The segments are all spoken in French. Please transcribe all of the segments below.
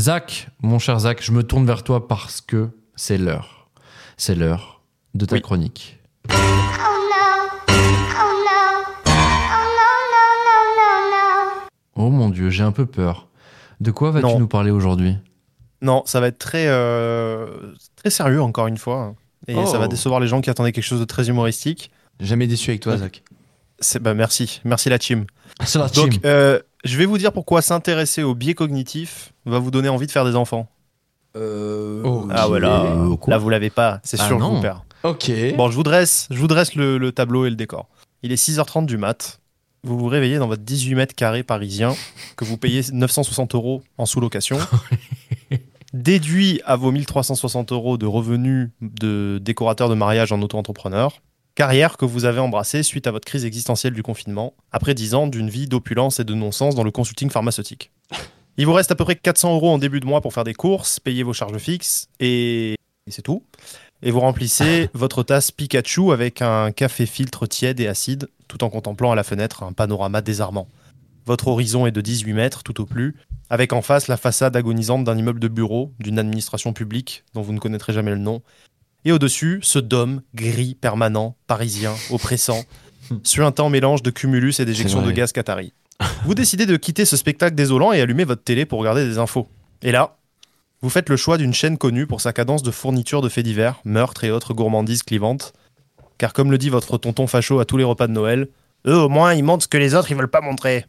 Zach, mon cher Zach, je me tourne vers toi parce que c'est l'heure. C'est l'heure de ta chronique. Oh non. Oh non. Oh non, non, non, non. Oh mon Dieu, j'ai un peu peur. De quoi vas-tu nous parler aujourd'hui ? Non, ça va être très sérieux encore une fois. Et ça va décevoir les gens qui attendaient quelque chose de très humoristique. Jamais déçu avec toi, Zach. Merci la team. C'est la team. Donc, je vais vous dire pourquoi s'intéresser aux biais cognitifs va vous donner envie de faire des enfants. Là vous l'avez pas, c'est sûr, je vous perds. Ok. Bon, je vous dresse le tableau et le décor. Il est 6h30 du mat. Vous vous réveillez dans votre 18 mètres carrés parisien que vous payez 960 € en sous-location. Déduit à vos 1360 € de revenus de décorateur de mariage en auto-entrepreneur. Carrière que vous avez embrassée suite à votre crise existentielle du confinement, après 10 ans d'une vie d'opulence et de non-sens dans le consulting pharmaceutique. Il vous reste à peu près 400 € en début de mois pour faire des courses, payer vos charges fixes, et c'est tout. Et vous remplissez votre tasse Pikachu avec un café filtre tiède et acide, tout en contemplant à la fenêtre un panorama désarmant. Votre horizon est de 18 mètres, tout au plus, avec en face la façade agonisante d'un immeuble de bureau, d'une administration publique dont vous ne connaîtrez jamais le nom. Et au-dessus, ce dôme gris, permanent, parisien, oppressant, suintant mélange de cumulus et d'éjection de gaz qatari. Vous décidez de quitter ce spectacle désolant et allumez votre télé pour regarder des infos. Et là, vous faites le choix d'une chaîne connue pour sa cadence de fourniture de faits divers, meurtres et autres gourmandises clivantes. Car comme le dit votre tonton facho à tous les repas de Noël, eux au moins ils montrent ce que les autres ils veulent pas montrer.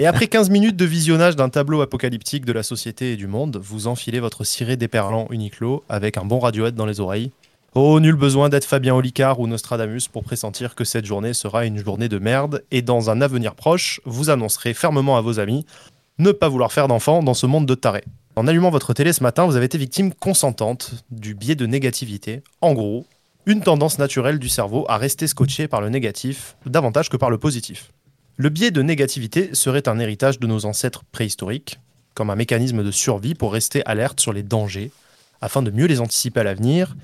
Et après 15 minutes de visionnage d'un tableau apocalyptique de la société et du monde, vous enfilez votre ciré déperlant Uniqlo avec un bon Radiohead dans les oreilles. Oh, nul besoin d'être Fabien Olicard ou Nostradamus pour pressentir que cette journée sera une journée de merde et dans un avenir proche, vous annoncerez fermement à vos amis ne pas vouloir faire d'enfants dans ce monde de tarés. En allumant votre télé ce matin, vous avez été victime consentante du biais de négativité. En gros, une tendance naturelle du cerveau à rester scotché par le négatif davantage que par le positif. Le biais de négativité serait un héritage de nos ancêtres préhistoriques, comme un mécanisme de survie pour rester alerte sur les dangers, afin de mieux les anticiper à l'avenir,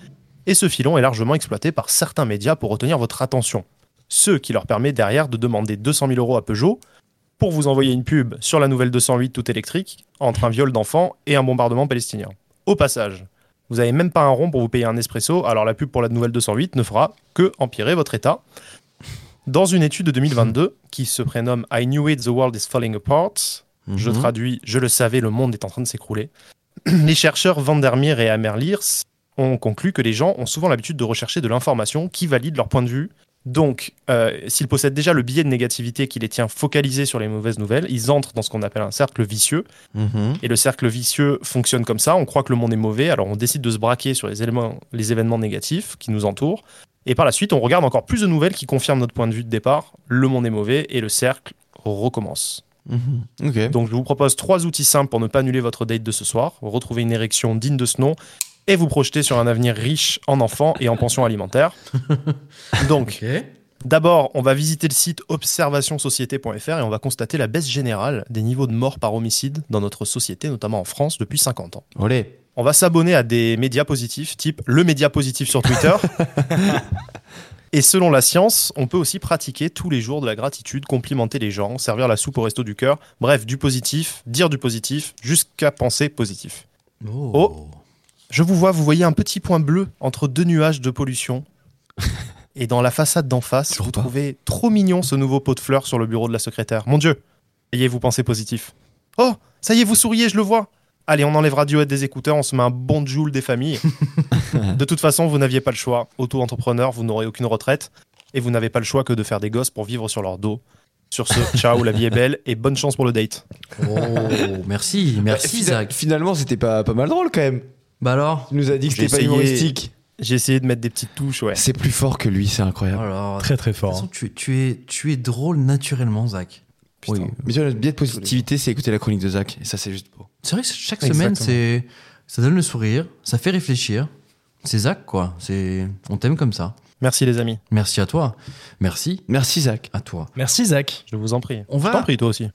et ce filon est largement exploité par certains médias pour retenir votre attention, ce qui leur permet derrière de demander 200 000 € à Peugeot pour vous envoyer une pub sur la nouvelle 208 tout électrique, entre un viol d'enfant et un bombardement palestinien. Au passage, vous n'avez même pas un rond pour vous payer un espresso, alors la pub pour la nouvelle 208 ne fera que empirer votre état. Dans une étude de 2022 qui se prénomme « I knew it, the world is falling apart », je traduis « Je le savais, le monde est en train de s'écrouler », les chercheurs Vandermeer et Amer Lears ont conclu que les gens ont souvent l'habitude de rechercher de l'information qui valide leur point de vue. Donc, s'ils possèdent déjà le biais de négativité qui les tient focalisés sur les mauvaises nouvelles, ils entrent dans ce qu'on appelle un cercle vicieux. Et le cercle vicieux fonctionne comme ça, on croit que le monde est mauvais, alors on décide de se braquer sur les événements négatifs qui nous entourent. Et par la suite, on regarde encore plus de nouvelles qui confirment notre point de vue de départ. Le monde est mauvais et le cercle recommence. Okay. Donc, je vous propose 3 outils simples pour ne pas annuler votre date de ce soir, retrouver une érection digne de ce nom et vous projeter sur un avenir riche en enfants et en pensions alimentaires. Donc, d'abord, on va visiter le site observationsociété.fr et on va constater la baisse générale des niveaux de mort par homicide dans notre société, notamment en France, depuis 50 ans. Olé. On va s'abonner à des médias positifs, type le média positif sur Twitter. Et selon la science, on peut aussi pratiquer tous les jours de la gratitude, complimenter les gens, servir la soupe au resto du cœur. Bref, du positif, dire du positif, jusqu'à penser positif. Oh, je vous vois, vous voyez un petit point bleu entre 2 nuages de pollution. Et dans la façade d'en face, vous trouvez trop mignon ce nouveau pot de fleurs sur le bureau de la secrétaire. Mon Dieu, ayez-vous pensé positif. Oh, ça y est, vous souriez, je le vois. Allez, on enlève Radiohead des écouteurs, on se met un bon joule des familles. De toute façon, vous n'aviez pas le choix. Auto-entrepreneur, vous n'aurez aucune retraite. Et vous n'avez pas le choix que de faire des gosses pour vivre sur leur dos. Sur ce, ciao, la vie est belle et bonne chance pour le date. Oh, merci Zach. Finalement, c'était pas mal drôle quand même. Bah alors, tu nous as dit que c'était pas humoristique. J'ai essayé de mettre des petites touches, ouais. C'est plus fort que lui, c'est incroyable. Alors, très très fort. De toute façon, tu es drôle naturellement, Zach. Oui. Mais tu vois, le biais de positivité, c'est écouter la chronique de Zach. Et ça, c'est juste beau. C'est vrai que chaque semaine, ça donne le sourire, ça fait réfléchir. C'est Zach, quoi. On t'aime comme ça. Merci, les amis. Merci à toi. Merci. Merci, Zach. À toi. Merci, Zach. Je vous en prie. Je t'en prie, toi aussi.